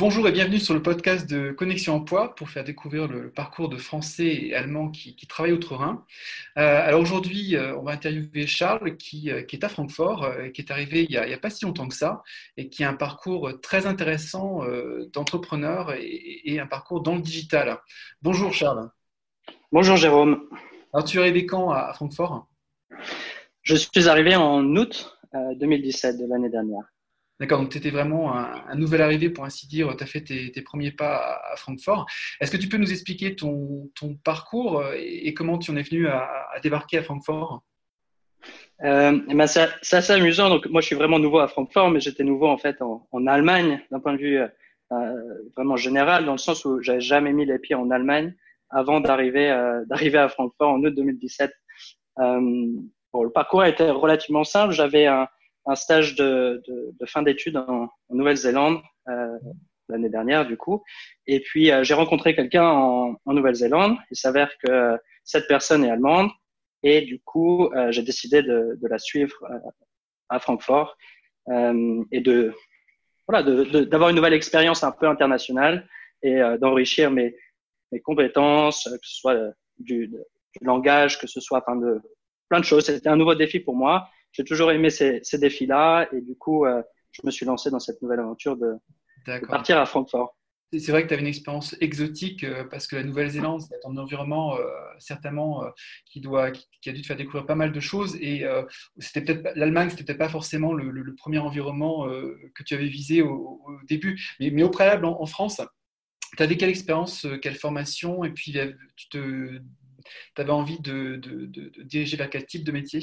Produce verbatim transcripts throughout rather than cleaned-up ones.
Bonjour et bienvenue sur le podcast de Connexion Emploi pour faire découvrir le parcours de Français et Allemands qui, qui travaillent outre-Rhin. Euh, alors aujourd'hui, euh, on va interviewer Charles qui, euh, qui est à Francfort, euh, qui est arrivé il n'y a, a pas si longtemps que ça et qui a un parcours très intéressant euh, d'entrepreneur et, et un parcours dans le digital. Bonjour Charles. Bonjour Jérôme. Alors tu es arrivé quand à, à Francfort ? Je suis arrivé en août euh, deux mille dix-sept de l'année dernière. D'accord, donc tu étais vraiment un, un nouvel arrivé, pour ainsi dire, tu as fait tes, tes premiers pas à Francfort. Est-ce que tu peux nous expliquer ton, ton parcours et, et comment tu en es venu à, à débarquer à Francfort ? euh, ben ça, C'est assez amusant. Donc, moi, je suis vraiment nouveau à Francfort, mais j'étais nouveau en fait en, en Allemagne, d'un point de vue euh, vraiment général, dans le sens où je n'avais jamais mis les pieds en Allemagne avant d'arriver, euh, d'arriver à Francfort en août deux mille dix-sept. Euh, bon, le parcours a été relativement simple. J'avais un un stage de, de, de fin d'études en, en Nouvelle-Zélande euh, l'année dernière, du coup. Et puis, euh, j'ai rencontré quelqu'un en, en Nouvelle-Zélande. Il s'avère que cette personne est allemande. Et du coup, euh, j'ai décidé de, de la suivre euh, à Francfort euh, et de, voilà, de, de, d'avoir une nouvelle expérience un peu internationale et euh, d'enrichir mes, mes compétences, que ce soit du, du langage, que ce soit enfin, de, plein de choses. C'était un nouveau défi pour moi. J'ai toujours aimé ces, ces défis-là et du coup, euh, je me suis lancé dans cette nouvelle aventure de, de partir à Francfort. C'est vrai que tu avais une expérience exotique euh, parce que la Nouvelle-Zélande, c'est un environnement euh, certainement euh, qui, doit, qui, qui a dû te faire découvrir pas mal de choses et euh, c'était peut-être, l'Allemagne, c'était peut-être pas forcément le, le, le premier environnement euh, que tu avais visé au, au début. Mais, mais au préalable, en, en France, tu avais quelle expérience, quelle formation et puis tu te, t'avais envie de, de, de, de diriger vers quel type de métier ?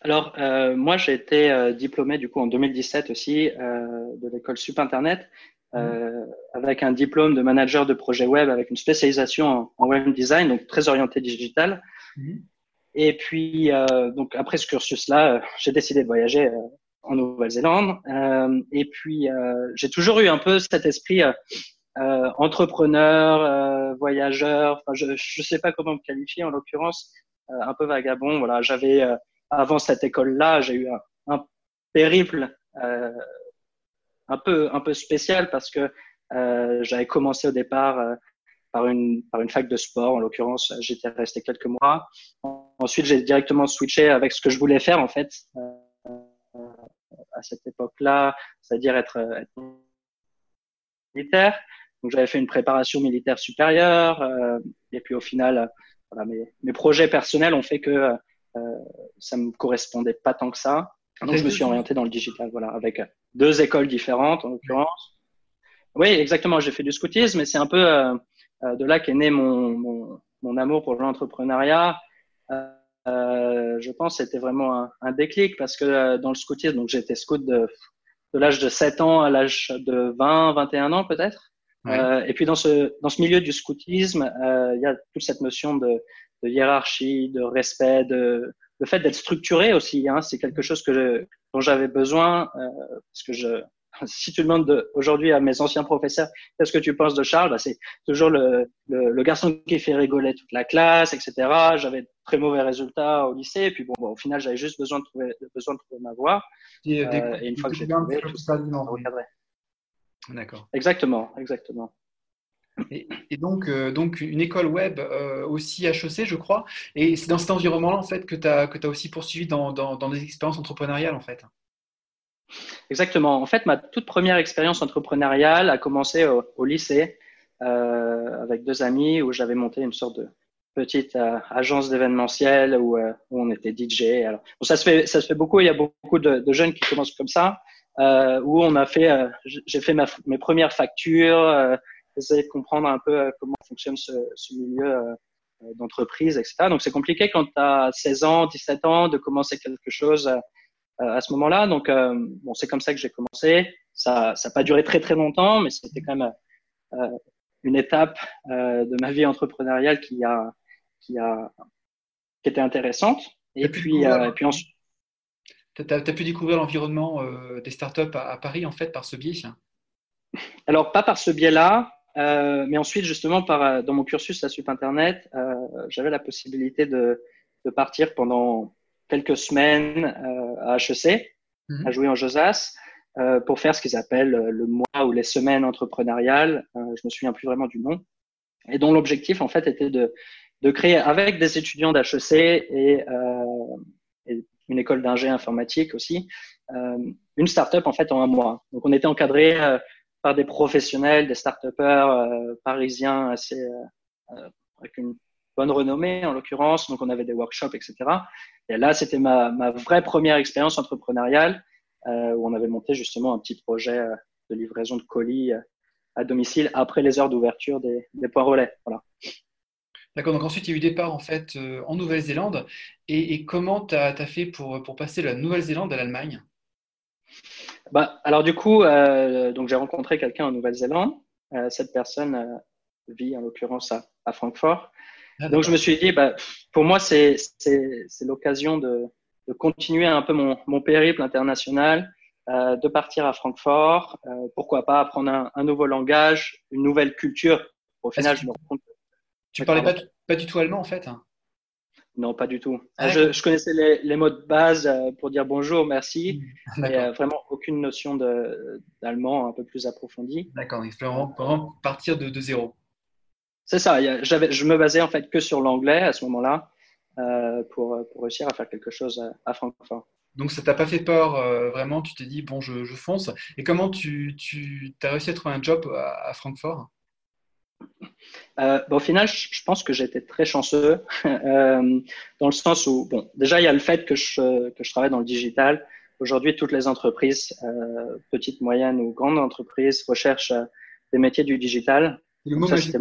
Alors, euh, moi, j'ai été euh, diplômé du coup en deux mille dix-sept aussi euh, de l'école Sup Internet euh, mmh. avec un diplôme de manager de projet web avec une spécialisation en, en web design, donc très orienté digital. Mmh. Et puis, euh, donc après ce cursus-là, euh, j'ai décidé de voyager euh, en Nouvelle-Zélande. Euh, et puis, euh, j'ai toujours eu un peu cet esprit euh, euh, entrepreneur, euh, voyageur. Enfin, je ne sais pas comment me qualifier en l'occurrence, euh, un peu vagabond. Voilà, j'avais euh, avant cette école-là, j'ai eu un, un périple euh, un peu un peu spécial parce que euh, j'avais commencé au départ euh, par une par une fac de sport en l'occurrence. J'étais resté quelques mois. Ensuite, j'ai directement switché avec ce que je voulais faire en fait euh, à cette époque-là, c'est-à-dire être, être militaire. Donc, j'avais fait une préparation militaire supérieure euh, et puis au final, euh, voilà, mes mes projets personnels ont fait que euh, Euh, ça me correspondait pas tant que ça. Donc, je me suis orienté dans le digital, voilà, avec deux écoles différentes, en l'occurrence. Oui, exactement. J'ai fait du scoutisme et c'est un peu euh, de là qu'est né mon, mon, mon amour pour l'entrepreneuriat. Euh, je pense que c'était vraiment un, un déclic parce que euh, dans le scoutisme, donc j'étais scout de, de l'âge de sept ans à l'âge de vingt, vingt et un ans peut-être. Ouais. Euh, et puis, dans ce, dans ce milieu du scoutisme, euh, il y a toute cette notion de de hiérarchie, de respect, de le fait d'être structuré aussi, hein, c'est quelque chose que je, dont j'avais besoin euh, parce que je si tu demandes de, aujourd'hui à mes anciens professeurs qu'est-ce que tu penses de Charles, bah, c'est toujours le, le le garçon qui fait rigoler toute la classe, et cetera. J'avais de très mauvais résultats au lycée et puis bon, bah, au final j'avais juste besoin de trouver besoin de trouver ma voie et, euh, des, et une fois que j'ai trouvé tout ça, ça recadré. D'accord. Exactement, exactement. Et, et donc, euh, donc, une école web euh, aussi H E C, je crois. Et c'est dans cet environnement-là, en fait, que tu as que tu as aussi poursuivi dans, dans, dans des expériences entrepreneuriales, en fait. Exactement. En fait, ma toute première expérience entrepreneuriale a commencé au, au lycée euh, avec deux amis où j'avais monté une sorte de petite euh, agence d'événementiel où, euh, où on était D J. Alors, bon, ça se fait, ça se fait beaucoup. Il y a beaucoup de, de jeunes qui commencent comme ça. Euh, où on a fait, euh, j'ai fait ma, mes premières factures. Euh, essayer de comprendre un peu comment fonctionne ce, ce milieu euh, d'entreprise, et cetera. Donc, c'est compliqué quand tu as seize ans, dix-sept ans de commencer quelque chose euh, à ce moment-là. Donc, euh, bon, c'est comme ça que j'ai commencé. Ça n'a pas duré très, très longtemps, mais c'était quand même euh, une étape euh, de ma vie entrepreneuriale qui, a, qui, a, qui était intéressante. Et puis, euh, et puis ensuite… Tu as pu découvrir l'environnement euh, des startups à, à Paris, en fait, par ce biais. Alors, pas par ce biais-là. Euh, mais ensuite, justement, par, dans mon cursus à Sup Internet, euh, j'avais la possibilité de, de partir pendant quelques semaines euh, à H E C, mm-hmm. à Jouy-en-Josas, euh, pour faire ce qu'ils appellent le mois ou les semaines entrepreneuriales, euh, je me souviens plus vraiment du nom, et dont l'objectif en fait était de, de créer avec des étudiants d'H E C et, euh, et une école d'ingé informatique aussi, euh, une start-up en fait en un mois. Donc on était encadré euh, par des professionnels, des start-upers euh, parisiens assez euh, avec une bonne renommée en l'occurrence, donc on avait des workshops, et cetera. Et là, c'était ma, ma vraie première expérience entrepreneuriale euh, où on avait monté justement un petit projet euh, de livraison de colis euh, à domicile après les heures d'ouverture des, des points relais. Voilà. D'accord, donc ensuite, il y a eu départ en fait euh, en Nouvelle-Zélande. Et, et comment tu as fait pour, pour passer de la Nouvelle-Zélande à l'Allemagne ? Bah, alors du coup, euh, donc, j'ai rencontré quelqu'un en Nouvelle-Zélande. Euh, cette personne euh, vit en l'occurrence à, à Francfort. Donc, je me suis dit, bah, pour moi, c'est, c'est, c'est l'occasion de, de continuer un peu mon, mon périple international, euh, de partir à Francfort, euh, pourquoi pas apprendre un, un nouveau langage, une nouvelle culture. Au final, Est-ce je me rends compte… Tu ne parlais pas, pas du tout allemand, en fait hein. Non, pas du tout. Ah, je, je connaissais les, les mots de base pour dire bonjour, merci, mais euh, vraiment aucune notion de, d'allemand un peu plus approfondie. D'accord, il faut vraiment partir de, de zéro. C'est ça, j'avais, je me basais en fait que sur l'anglais à ce moment-là euh, pour, pour réussir à faire quelque chose à, à Francfort. Donc, ça t'a pas fait peur, euh, vraiment, tu t'es dit, bon, je, je fonce. Et comment tu, tu as réussi à trouver un job à, à Francfort ? euh, bon, Au final, je, je pense que j'étais très chanceux euh, dans le sens où, bon, déjà, il y a le fait que je, que je travaille dans le digital. Aujourd'hui, toutes les entreprises, euh, petites, moyennes ou grandes entreprises, recherchent euh, des métiers du digital. Le mot magique.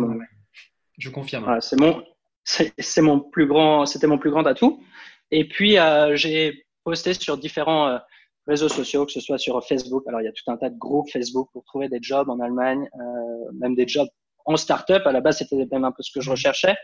Je confirme. Voilà, c'est mon, c'est, c'est mon plus grand, c'était mon plus grand atout. Et puis euh, j'ai posté sur différents euh, réseaux sociaux, que ce soit sur Facebook. Alors il y a tout un tas de groupes Facebook pour trouver des jobs en Allemagne, euh, même des jobs en start-up. À la base, c'était même un peu ce que je recherchais.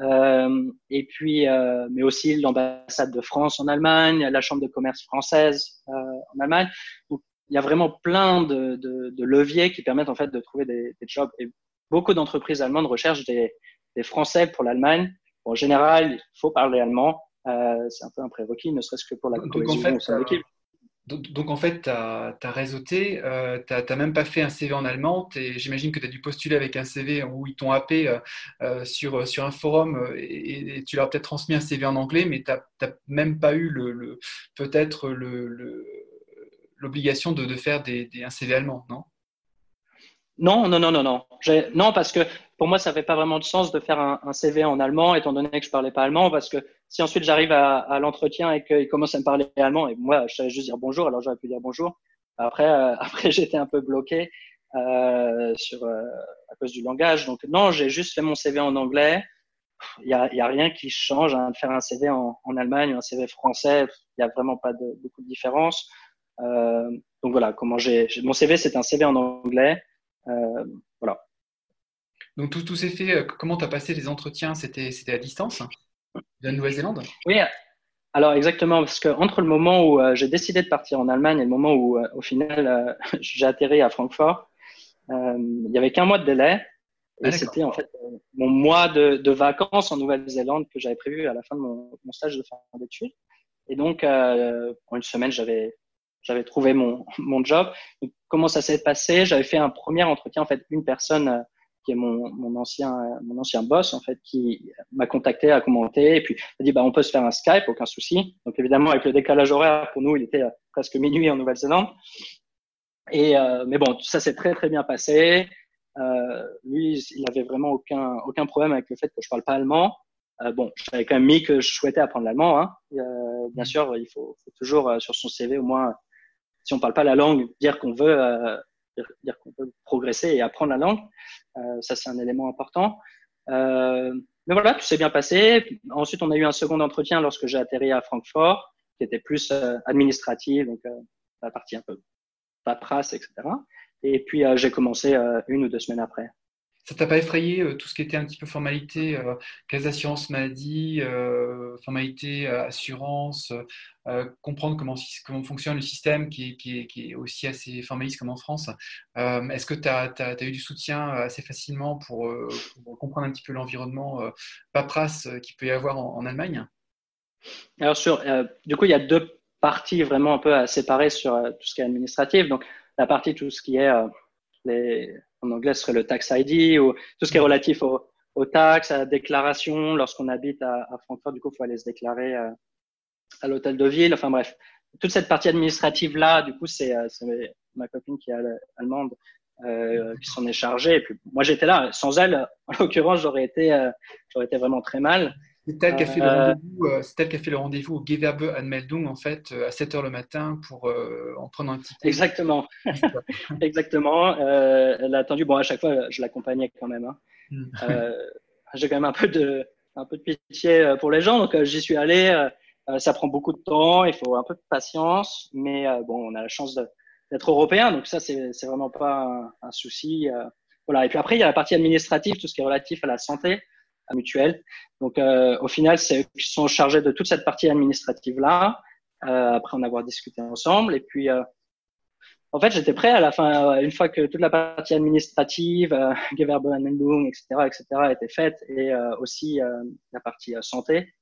Euh, et puis, euh, mais aussi l'ambassade de France en Allemagne, la chambre de commerce française euh, en Allemagne. Donc il y a vraiment plein de, de, de leviers qui permettent en fait de trouver des, des jobs. Et beaucoup d'entreprises allemandes recherchent des, des Français pour l'Allemagne. Bon, en général, il faut parler allemand. Euh, c'est un peu un prérequis, ne serait-ce que pour la cohésion en fait, au sein de l'équipe. Donc, donc en fait, tu as réseauté. Euh, tu n'as même pas fait un C V en allemand. T'es, j'imagine que tu as dû postuler avec un C V où ils t'ont happé euh, sur, sur un forum et, et tu leur as peut-être transmis un C V en anglais, mais tu n'as même pas eu le, le, peut-être le, le, l'obligation de, de faire des, des, un C V allemand, non ? Non, non, non, non, non. J'ai... Non, parce que pour moi, ça n'avait pas vraiment de sens de faire un, un C V en allemand, étant donné que je ne parlais pas allemand, parce que si ensuite j'arrive à, à l'entretien et qu'ils commencent à me parler allemand, et moi, je savais juste dire bonjour, alors j'aurais pu dire bonjour. Après, euh, après j'étais un peu bloqué euh, sur, euh, à cause du langage. Donc, non, j'ai juste fait mon C V en anglais. Il n'y a, y a rien qui change hein, de faire un C V en, en Allemagne ou un C V français. Il n'y a vraiment pas de, beaucoup de différence. Euh, donc, voilà, comment j'ai, j'ai... mon C V, c'est un C V en anglais. Euh, voilà. Donc tout, tout s'est fait. Comment tu as passé les entretiens ? C'était, c'était à distance de la Nouvelle-Zélande ? Oui, alors exactement, parce qu'entre le moment où euh, j'ai décidé de partir en Allemagne et le moment où euh, au final euh, j'ai atterri à Francfort, euh, il n'y avait qu'un mois de délai et ah, c'était en fait euh, mon mois de, de vacances en Nouvelle-Zélande que j'avais prévu à la fin de mon, mon stage de fin d'études. Et donc euh, en une semaine j'avais J'avais trouvé mon, mon job. Donc, comment ça s'est passé ? J'avais fait un premier entretien, en fait, une personne euh, qui est mon, mon ancien, euh, mon ancien boss, en fait, qui m'a contacté, a commenté, et puis m'a dit, bah, on peut se faire un Skype, aucun souci. Donc, évidemment, avec le décalage horaire, pour nous, il était euh, presque minuit en Nouvelle-Zélande. Et, euh, mais bon, ça s'est très, très bien passé. Euh, lui, il avait vraiment aucun, aucun problème avec le fait que je parle pas allemand. Euh, bon, j'avais quand même mis que je souhaitais apprendre l'allemand, hein. Euh, bien sûr, il faut, faut toujours, euh, sur son C V, au moins, si on ne parle pas la langue, dire qu'on veut, euh, dire, dire qu'on veut progresser et apprendre la langue, euh, ça c'est un élément important. Euh, mais voilà, tout s'est bien passé. Ensuite, on a eu un second entretien lorsque j'ai atterri à Francfort, qui était plus euh, administratif, donc euh, la partie un peu paperasse, et cetera. Et puis euh, j'ai commencé euh, une ou deux semaines après. Ça t'a pas effrayé euh, tout ce qui était un petit peu formalité, euh, caisse d'assurance maladie, euh, formalité euh, assurance, euh, comprendre comment, comment fonctionne le système qui est, qui est, qui est aussi assez formaliste comme en France. Euh, est-ce que tu as eu du soutien assez facilement pour, euh, pour comprendre un petit peu l'environnement euh, paperasse qu'il peut y avoir en, en Allemagne ? Alors sûr, euh, du coup il y a deux partie vraiment un peu à séparer sur euh, tout ce qui est administratif. Donc, la partie, tout ce qui est, euh, les, en anglais, ce serait le tax I D ou tout ce qui est relatif au, aux taxes, à la déclaration. Lorsqu'on habite à, à Francfort, du coup, il faut aller se déclarer euh, à l'hôtel de ville. Enfin, bref, toute cette partie administrative-là, du coup, c'est, euh, c'est ma copine qui est allemande euh, qui s'en est chargée. Et puis, moi, j'étais là. Sans elle, en l'occurrence, j'aurais été, euh, j'aurais été vraiment très mal. C'est elle qui a fait euh, le rendez-vous au Gewerbeanmeldung, en fait, à sept heures le matin pour euh, en prendre un petit peu. Exactement. Exactement. Euh, elle a attendu. Bon, à chaque fois, je l'accompagnais quand même. Hein. euh, j'ai quand même un peu, de, un peu de pitié pour les gens. Donc, euh, j'y suis allé. Euh, ça prend beaucoup de temps. Il faut un peu de patience. Mais euh, bon, on a la chance de, d'être européen. Donc, ça, c'est, c'est vraiment pas un, un souci. Euh, voilà. Et puis après, il y a la partie administrative, tout ce qui est relatif à la santé mutuelle. Donc, euh, au final, c'est eux qui sont chargés de toute cette partie administrative-là, euh, après en avoir discuté ensemble. Et puis, euh, en fait, j'étais prêt à la fin, euh, une fois que toute la partie administrative, euh, Gewerbeanmeldung, et cetera, et cetera, était faite, et euh, aussi euh, la partie euh, santé.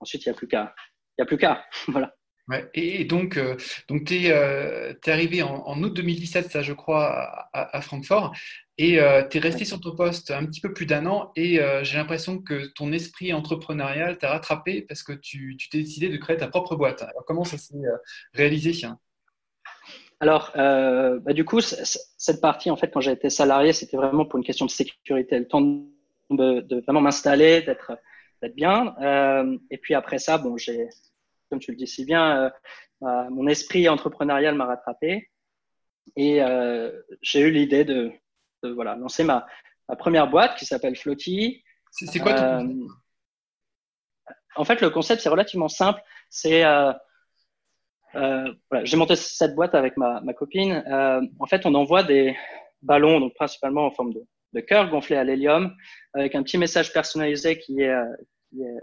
Ensuite, il n'y a plus qu'à. Il n'y a plus qu'à. Voilà. Ouais. Et donc, euh, donc tu es euh, arrivé en, en août deux mille dix-sept, ça je crois, à, à Francfort, et euh, tu es resté ouais. sur ton poste un petit peu plus d'un an, et euh, j'ai l'impression que ton esprit entrepreneurial t'a rattrapé parce que tu, tu t'es décidé de créer ta propre boîte. Alors, comment ça s'est euh, réalisé? Alors, euh, bah, du coup, c- c- cette partie, en fait, quand j'ai été salarié, c'était vraiment pour une question de sécurité, le temps de, de vraiment m'installer, d'être, d'être bien. Euh, et puis après ça, bon, j'ai... Comme tu le dis si bien, euh, euh, mon esprit entrepreneurial m'a rattrapé et euh, j'ai eu l'idée de, de voilà, lancer ma, ma première boîte qui s'appelle Flotty. C'est, c'est quoi ton euh, concept ? En fait, le concept, c'est relativement simple. C'est, euh, euh, voilà, j'ai monté cette boîte avec ma, ma copine. Euh, en fait, on envoie des ballons, donc principalement en forme de, de cœur gonflé à l'hélium, avec un petit message personnalisé qui est… Euh,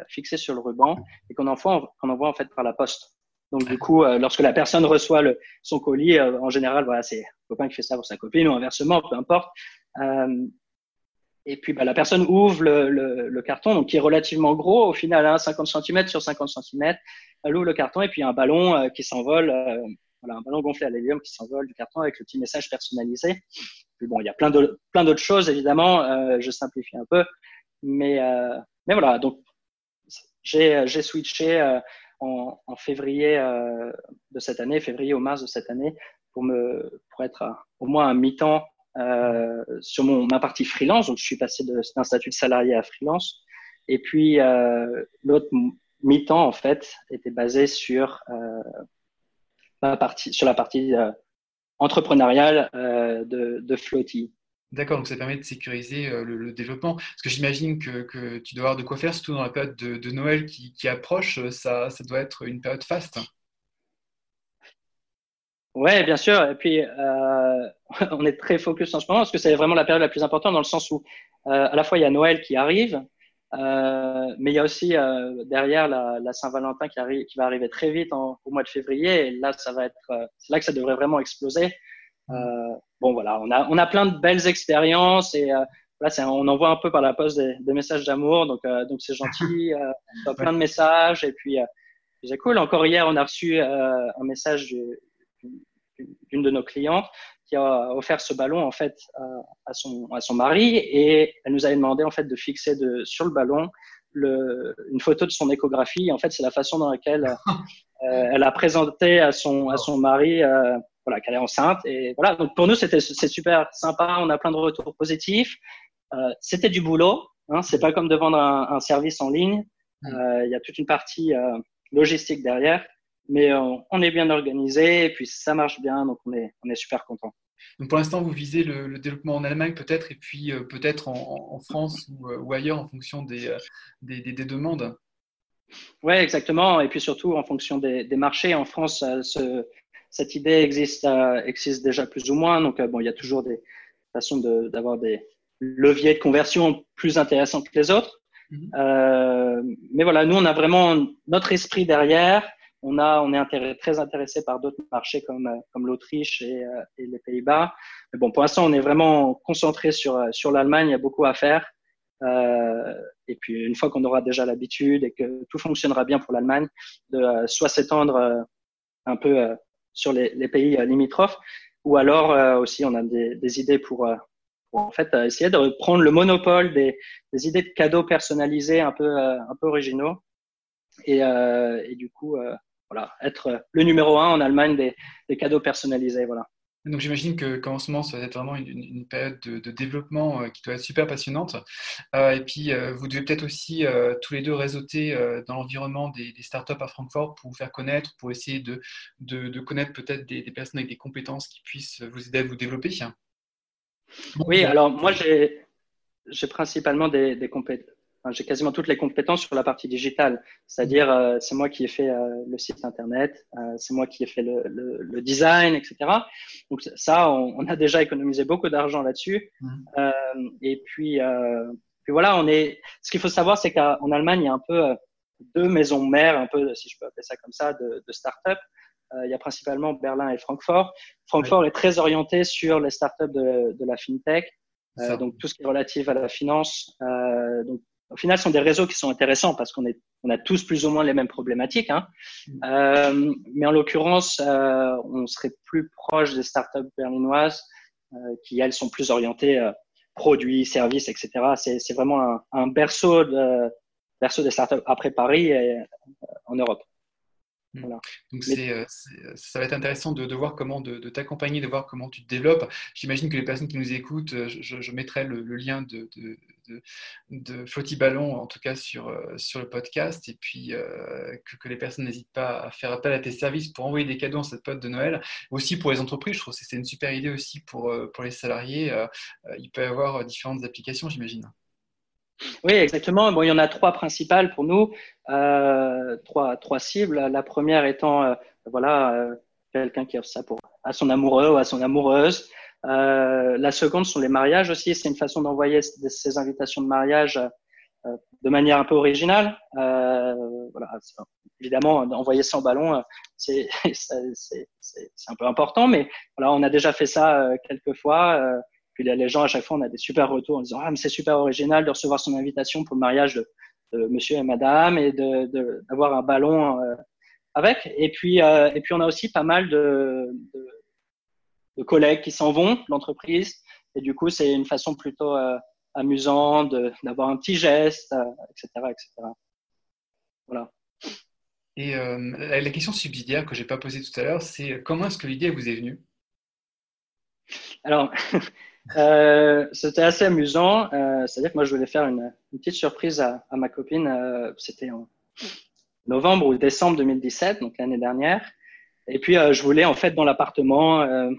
fixé sur le ruban et qu'on envoie, qu'on envoie en fait par la poste. Donc du coup, euh, lorsque la personne reçoit le, son colis, euh, en général, voilà, c'est le copain qui fait ça pour sa copine ou inversement, peu importe. Euh, et puis bah, la personne ouvre le, le, le carton, donc qui est relativement gros au final, hein, cinquante centimètres sur cinquante centimètres. Elle ouvre le carton et puis un ballon euh, qui s'envole, euh, voilà, un ballon gonflé à l'hélium qui s'envole du carton avec le petit message personnalisé. Puis bon, il y a plein de plein d'autres choses évidemment. Euh, je simplifie un peu, mais euh, mais voilà donc. J'ai, j'ai switché euh, en, en février euh, de cette année, février au mars de cette année, pour, me, pour être à, au moins à mi-temps euh, sur mon, ma partie freelance. Donc, je suis passé de, d'un statut de salarié à freelance. Et puis, euh, l'autre mi-temps, en fait, était basé sur, euh, ma partie, sur la partie euh, entrepreneuriale euh, de, de Flotty. D'accord, donc ça permet de sécuriser le, le développement. Parce que j'imagine que, que tu dois avoir de quoi faire, surtout dans la période de, de Noël qui, qui approche, ça, ça doit être une période faste. Oui, bien sûr. Et puis, euh, on est très focus en ce moment parce que c'est vraiment la période la plus importante dans le sens où euh, à la fois il y a Noël qui arrive, euh, mais il y a aussi euh, derrière la, la Saint-Valentin qui, arrive, qui va arriver très vite en, au mois de février. Et là, ça va être, euh, c'est là que ça devrait vraiment exploser. Euh, bon voilà, on a on a plein de belles expériences et euh, là c'est, on envoie un peu par la poste des, des messages d'amour donc euh, donc c'est gentil, euh, on a plein de messages et puis euh, c'est cool. Encore hier on a reçu euh, un message du, d'une de nos clientes qui a offert ce ballon en fait euh, à son à son mari et elle nous avait demandé en fait de fixer de sur le ballon le une photo de son échographie. En fait c'est la façon dans laquelle euh, elle a présenté à son à son mari. Euh, Voilà, qu'elle est enceinte. Et voilà. Donc, pour nous, c'était, c'est super sympa. On a plein de retours positifs. Euh, c'était du boulot, hein. C'est pas comme de vendre un, un service en ligne. Il euh, y a toute une partie euh, logistique derrière. Mais on, on est bien organisé. Et puis, ça marche bien. Donc, on est, on est super content. Donc, pour l'instant, vous visez le, le développement en Allemagne peut-être et puis euh, peut-être en, en France ou, euh, ou ailleurs en fonction des, euh, des, des, des demandes. Oui, exactement. Et puis, surtout, en fonction des, des marchés. En France, euh, ce... Cette idée existe, euh, existe déjà plus ou moins. Donc, euh, bon, il y a toujours des façons de, d'avoir des leviers de conversion plus intéressants que les autres. Mm-hmm. Euh, mais voilà, nous, on a vraiment notre esprit derrière. On a, on est intéressé, très intéressé par d'autres marchés comme, euh, comme l'Autriche et, euh, et les Pays-Bas. Mais bon, pour l'instant, on est vraiment concentré sur, sur l'Allemagne. Il y a beaucoup à faire. Euh, et puis, une fois qu'on aura déjà l'habitude et que tout fonctionnera bien pour l'Allemagne, de euh, soit s'étendre euh, un peu euh, sur les, les pays euh, limitrophes, ou alors euh, aussi on a des, des idées pour, euh, pour en fait euh, essayer de prendre le monopole des, des idées de cadeaux personnalisés un peu euh, un peu originaux et, euh, et du coup euh, voilà, être le numéro un en Allemagne des, des cadeaux personnalisés, voilà. Donc j'imagine que qu'en ce moment, ça va être vraiment une, une période de, de développement euh, qui doit être super passionnante. Euh, et puis, euh, vous devez peut-être aussi euh, tous les deux réseauter euh, dans l'environnement des, des startups à Francfort pour vous faire connaître, pour essayer de, de, de connaître peut-être des, des personnes avec des compétences qui puissent vous aider à vous développer. Bon, oui, alors moi, j'ai, j'ai principalement des, des compétences. Enfin, j'ai quasiment toutes les compétences sur la partie digitale, c'est-à-dire euh, c'est moi qui ai fait euh, le site internet, euh, c'est moi qui ai fait le, le, le design, et cetera. Donc ça, on, on a déjà économisé beaucoup d'argent là-dessus. Mmh. Euh, et puis, euh, puis voilà, on est. Ce qu'il faut savoir, c'est qu'en Allemagne, il y a un peu euh, deux maisons mères, un peu, si je peux appeler ça comme ça, de, de start-up. Euh, il y a principalement Berlin et Francfort. Francfort oui. est très orienté sur les start-up de, de la fintech, euh, donc tout ce qui est relatif à la finance. Euh, donc Au final, ce sont des réseaux qui sont intéressants parce qu'on est, on a tous plus ou moins les mêmes problématiques, hein. Euh, mais en l'occurrence, euh, on serait plus proche des startups berlinoises euh, qui, elles, sont plus orientées euh, produits, services, et cetera. C'est, c'est vraiment un, un berceau de, berceau des startups après Paris et euh, en Europe. Voilà. Donc c'est, c'est, ça va être intéressant de, de voir comment de, de t'accompagner, de voir comment tu te développes. J'imagine que les personnes qui nous écoutent, je, je mettrai le, le lien de, de, de, de Flotty Ballon en tout cas sur, sur le podcast, et puis euh, que, que les personnes n'hésitent pas à faire appel à tes services pour envoyer des cadeaux en cette période de Noël. Aussi pour les entreprises, je trouve que c'est une super idée aussi pour, pour les salariés. Il peut y avoir différentes applications, j'imagine. Oui, exactement. Bon, il y en a trois principales pour nous, euh, trois, trois cibles. La première étant, euh, voilà, euh, quelqu'un qui offre ça pour, à son amoureux ou à son amoureuse. Euh, la seconde sont les mariages aussi. C'est une façon d'envoyer ces invitations de mariage euh, de manière un peu originale. Euh, voilà, évidemment, envoyer sans ballon, euh, c'est, c'est, c'est, c'est un peu important, mais voilà, on a déjà fait ça euh, quelques fois. Euh, Puis les gens, à chaque fois, on a des super retours en disant « Ah, mais c'est super original de recevoir son invitation pour le mariage de, de monsieur et madame et de, de, d'avoir un ballon euh, avec. » Et puis, euh, et puis on a aussi pas mal de, de, de collègues qui s'en vont, l'entreprise. Et du coup, c'est une façon plutôt euh, amusante de, d'avoir un petit geste, euh, et cetera, et cetera. Voilà. Et euh, la question subsidiaire que je n'ai pas posée tout à l'heure, c'est comment est-ce que l'idée vous est venue ? Alors... Euh, c'était assez amusant, euh, c'est-à-dire que moi je voulais faire une, une petite surprise à, à ma copine, euh, c'était en novembre ou décembre deux mille dix-sept, donc l'année dernière, et puis euh, je voulais en fait dans l'appartement euh,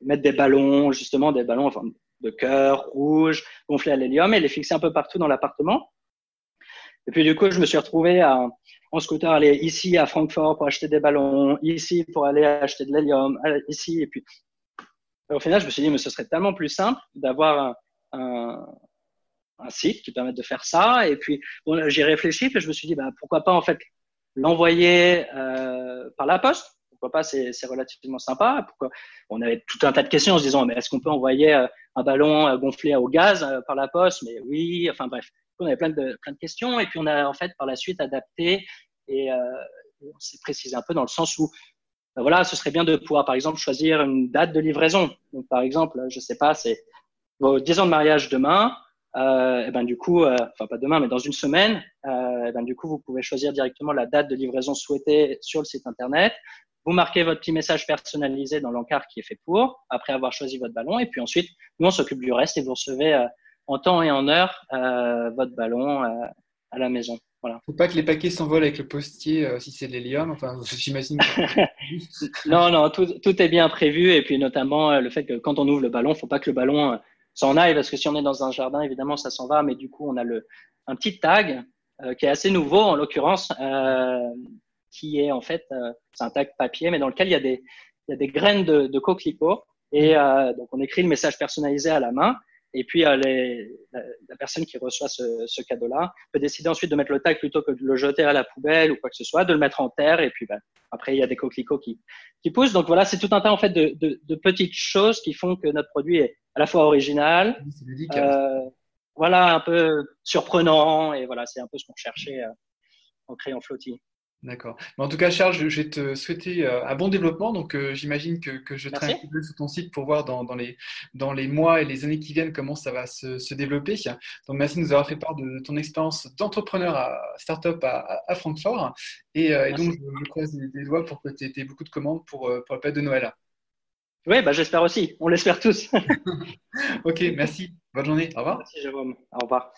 mettre des ballons, justement des ballons enfin, de cœur, rouge, gonflés à l'hélium et les fixer un peu partout dans l'appartement. Et puis du coup je me suis retrouvé à, en scooter, aller ici à Francfort pour acheter des ballons, ici pour aller acheter de l'hélium, ici et puis… Au final, je me suis dit, mais ce serait tellement plus simple d'avoir un, un, un site qui permette de faire ça. Et puis, bon, j'y réfléchis, et je me suis dit, bah, pourquoi pas en fait l'envoyer euh, par la poste. Pourquoi pas, c'est, c'est relativement sympa. Pourquoi on avait tout un tas de questions en se disant, mais est-ce qu'on peut envoyer un ballon gonflé au gaz par la poste? Mais oui, enfin bref, on avait plein de plein de questions. Et puis on a en fait par la suite adapté et euh, on s'est précisé un peu dans le sens où voilà, ce serait bien de pouvoir, par exemple, choisir une date de livraison. Donc, par exemple, je sais pas, c'est vos dix ans de mariage demain. Euh, et ben du coup, euh, enfin pas demain, mais dans une semaine. Euh, et ben du coup, vous pouvez choisir directement la date de livraison souhaitée sur le site internet. Vous marquez votre petit message personnalisé dans l'encart qui est fait pour, après avoir choisi votre ballon. Et puis ensuite, nous on s'occupe du reste et vous recevez euh, en temps et en heure euh, votre ballon euh, à la maison. Voilà. Faut pas que les paquets s'envolent avec le postier euh, si c'est de l'hélium. Enfin, j'imagine. Que... non, non, tout, tout est bien prévu. Et puis notamment euh, le fait que quand on ouvre le ballon, faut pas que le ballon euh, s'en aille parce que si on est dans un jardin, évidemment, ça s'en va. Mais du coup, on a le un petit tag euh, qui est assez nouveau en l'occurrence, euh, qui est en fait euh, c'est un tag papier, mais dans lequel il y a des il y a des graines de, de coquelicots. Et euh, donc on écrit le message personnalisé à la main. Et puis, euh, les, la, la personne qui reçoit ce, ce cadeau-là peut décider ensuite de mettre le tag plutôt que de le jeter à la poubelle ou quoi que ce soit, de le mettre en terre. Et puis, ben, après, il y a des coquelicots qui, qui poussent. Donc, voilà, c'est tout un tas en fait, de, de, de petites choses qui font que notre produit est à la fois original, euh, voilà, un peu surprenant. Et voilà, c'est un peu ce qu'on cherchait euh, en créant Flotty. D'accord. Mais en tout cas, Charles, je, je vais te souhaiter euh, un bon développement. Donc, euh, j'imagine que, que je traîne un petit peu sur ton site pour voir dans, dans, les, dans les mois et les années qui viennent comment ça va se, se développer. Donc, merci de nous avoir fait part de ton expérience d'entrepreneur à start-up à, à Francfort. Et, euh, et donc, je, je croise des doigts pour que tu aies beaucoup de commandes pour, pour la période de Noël. Oui, bah, j'espère aussi. On l'espère tous. Ok, merci. Bonne journée. Au revoir. Merci, Jérôme. Au revoir.